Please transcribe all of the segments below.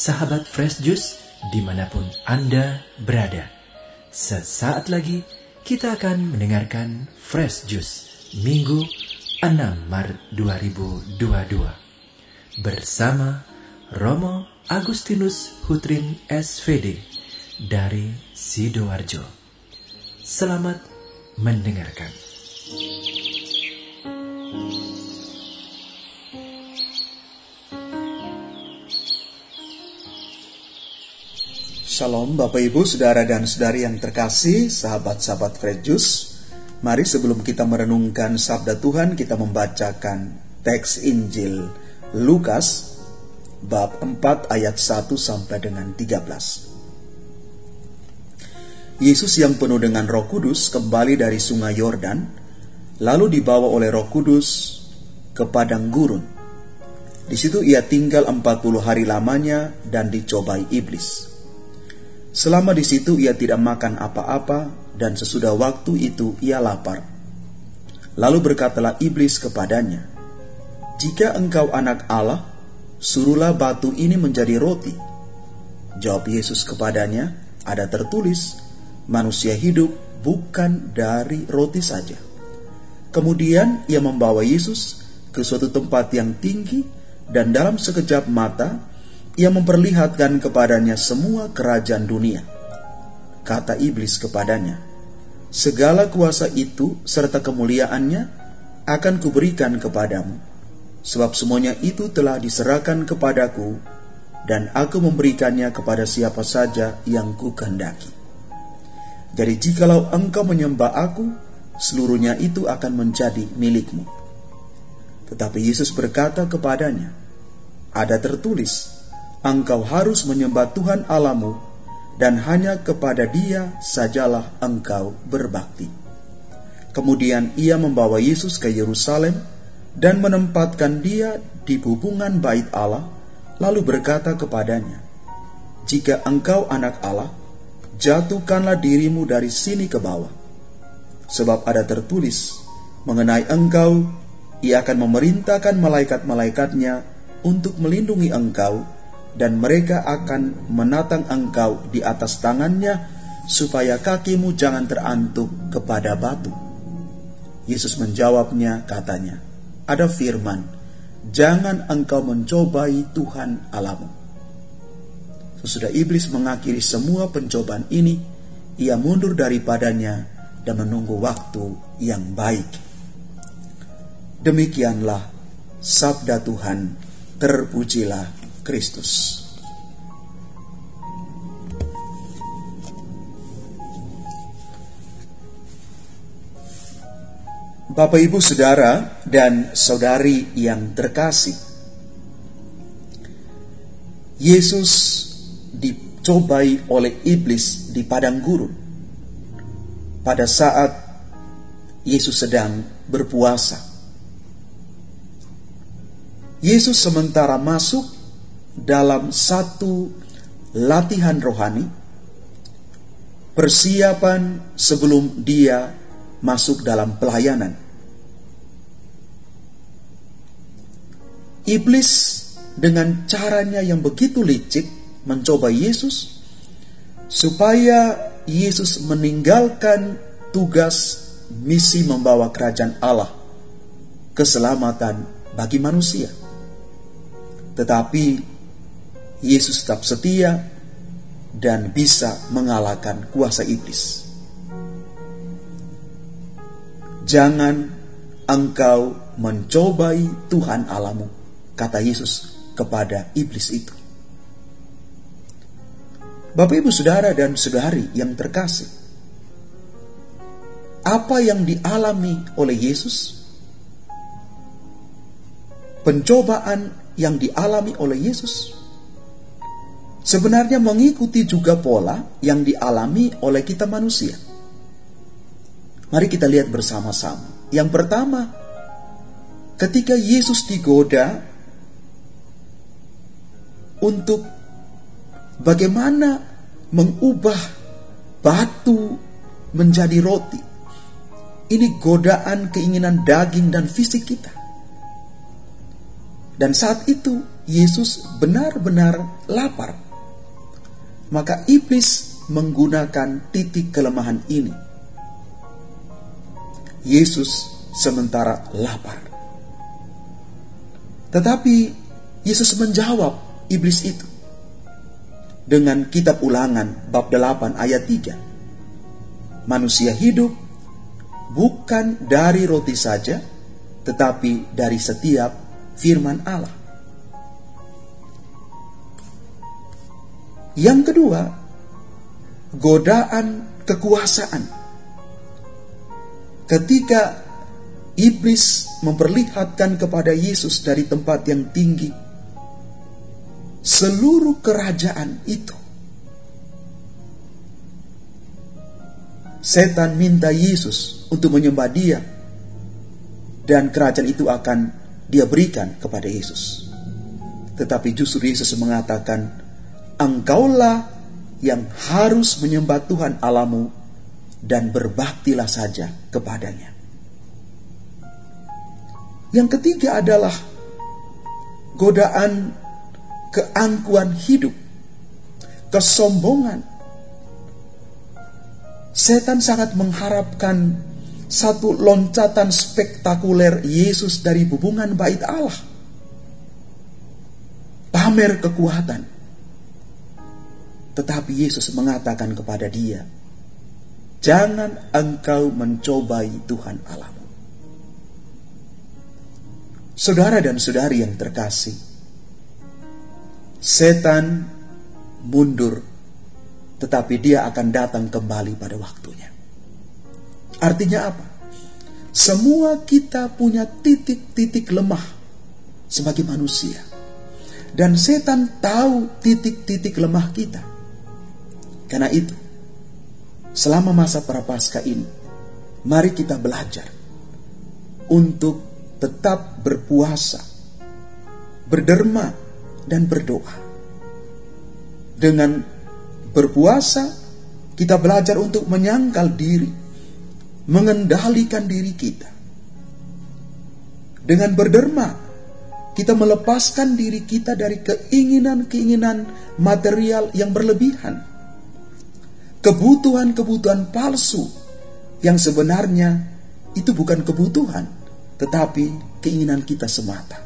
sahabat Fresh Juice dimanapun Anda berada. Sesaat lagi kita akan mendengarkan Fresh Juice Minggu 6 Maret 2022 bersama Romo Agustinus Hutrin SVD dari Sidoarjo. Selamat mendengarkan. Shalom Bapak Ibu, Saudara dan Saudari yang terkasih, sahabat-sahabat Fresh Juice. Mari sebelum kita merenungkan sabda Tuhan, kita membacakan teks Injil Lukas bab 4 ayat 1 sampai dengan 13. Yesus yang penuh dengan Roh Kudus kembali dari sungai Yordan, lalu dibawa oleh Roh Kudus ke padang gurun. Di situ ia tinggal 40 hari lamanya dan dicobai iblis. Selama di situ ia tidak makan apa-apa, dan sesudah waktu itu ia lapar. Lalu berkatalah iblis kepadanya, "Jika engkau anak Allah, suruhlah batu ini menjadi roti." Jawab Yesus kepadanya, "Ada tertulis, manusia hidup bukan dari roti saja." Kemudian ia membawa Yesus ke suatu tempat yang tinggi, dan dalam sekejap mata ia memperlihatkan kepadanya semua kerajaan dunia. Kata iblis kepadanya, "Segala kuasa itu serta kemuliaannya akan kuberikan kepadamu, sebab semuanya itu telah diserahkan kepadaku, dan aku memberikannya kepada siapa saja yang kukehendaki. Jadi jikalau engkau menyembah aku, seluruhnya itu akan menjadi milikmu." Tetapi Yesus berkata kepadanya, "Ada tertulis, engkau harus menyembah Tuhan Allahmu, dan hanya kepada Dia sajalah engkau berbakti." Kemudian ia membawa Yesus ke Yerusalem dan menempatkan Dia di hubungan bait Allah, lalu berkata kepadanya, "Jika engkau anak Allah, jatuhkanlah dirimu dari sini ke bawah. Sebab ada tertulis, mengenai engkau, Ia akan memerintahkan malaikat-malaikatnya untuk melindungi engkau, dan mereka akan menatang engkau di atas tangannya, supaya kakimu jangan terantuk kepada batu." Yesus menjawabnya katanya, "Ada firman, jangan engkau mencobai Tuhan Allahmu." Sesudah iblis mengakhiri semua pencobaan ini, ia mundur daripadanya dan menunggu waktu yang baik. Demikianlah sabda Tuhan, terpujilah Kristus. Bapak Ibu Saudara dan Saudari yang terkasih, Yesus dicobai oleh iblis di padang gurun pada saat Yesus sedang berpuasa. Yesus sementara masuk dalam satu latihan rohani, persiapan sebelum dia masuk dalam pelayanan. Iblis dengan caranya yang begitu licik mencoba Yesus supaya Yesus meninggalkan tugas misi membawa kerajaan Allah, keselamatan bagi manusia. Tetapi Yesus tetap setia dan bisa mengalahkan kuasa iblis. "Jangan engkau mencobai Tuhan Allahmu," kata Yesus kepada iblis itu. Bapak Ibu Saudara dan Saudari yang terkasih, apa yang dialami oleh Yesus, pencobaan yang dialami oleh Yesus, sebenarnya mengikuti juga pola yang dialami oleh kita manusia. Mari kita lihat bersama-sama. Yang pertama, ketika Yesus digoda untuk bagaimana mengubah batu menjadi roti. Ini godaan keinginan daging dan fisik kita. Dan saat itu Yesus benar-benar lapar. Maka iblis menggunakan titik kelemahan ini. Yesus sementara lapar. Tetapi Yesus menjawab iblis itu dengan kitab Ulangan bab 8 ayat 3. Manusia hidup bukan dari roti saja, tetapi dari setiap firman Allah. Yang kedua, godaan kekuasaan. Ketika iblis memperlihatkan kepada Yesus dari tempat yang tinggi seluruh kerajaan itu, setan minta Yesus untuk menyembah dia, dan kerajaan itu akan dia berikan kepada Yesus. Tetapi justru Yesus mengatakan, engkaulah yang harus menyembah Tuhan Allahmu dan berbaktilah saja kepadanya. Yang ketiga adalah godaan keangkuhan hidup, kesombongan. Setan sangat mengharapkan satu loncatan spektakuler Yesus dari hubungan bait Allah. Pamer kekuatan. Tetapi Yesus mengatakan kepada dia, jangan engkau mencobai Tuhan Allahmu. Saudara dan saudari yang terkasih, setan mundur, tetapi dia akan datang kembali pada waktunya. Artinya apa? Semua kita punya titik-titik lemah sebagai manusia. Dan setan tahu titik-titik lemah kita. Karena itu, selama masa Prapaskah ini, mari kita belajar untuk tetap berpuasa, berderma, dan berdoa. Dengan berpuasa, kita belajar untuk menyangkal diri, mengendalikan diri kita. Dengan berderma, kita melepaskan diri kita dari keinginan-keinginan material yang berlebihan. Kebutuhan-kebutuhan palsu yang sebenarnya itu bukan kebutuhan, tetapi keinginan kita semata.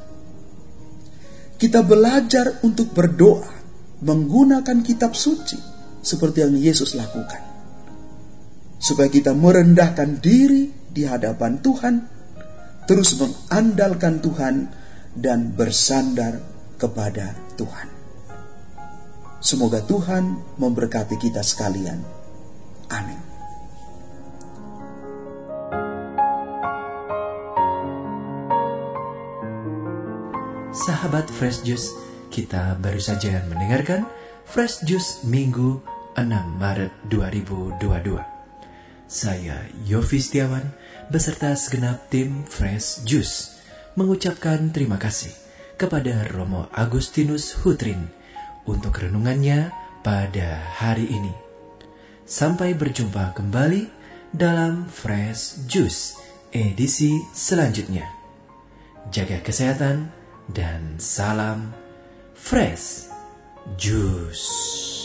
Kita belajar untuk berdoa menggunakan kitab suci seperti yang Yesus lakukan, supaya kita merendahkan diri di hadapan Tuhan, terus mengandalkan Tuhan dan bersandar kepada Tuhan. Semoga Tuhan memberkati kita sekalian. Amin. Sahabat Fresh Juice, kita baru saja mendengarkan Fresh Juice Minggu 6 Maret 2022. Saya Yovistiawan beserta segenap tim Fresh Juice mengucapkan terima kasih kepada Romo Agustinus Hutrin untuk renungannya pada hari ini. Sampai berjumpa kembali dalam Fresh Juice edisi selanjutnya. Jaga kesehatan dan salam Fresh Juice.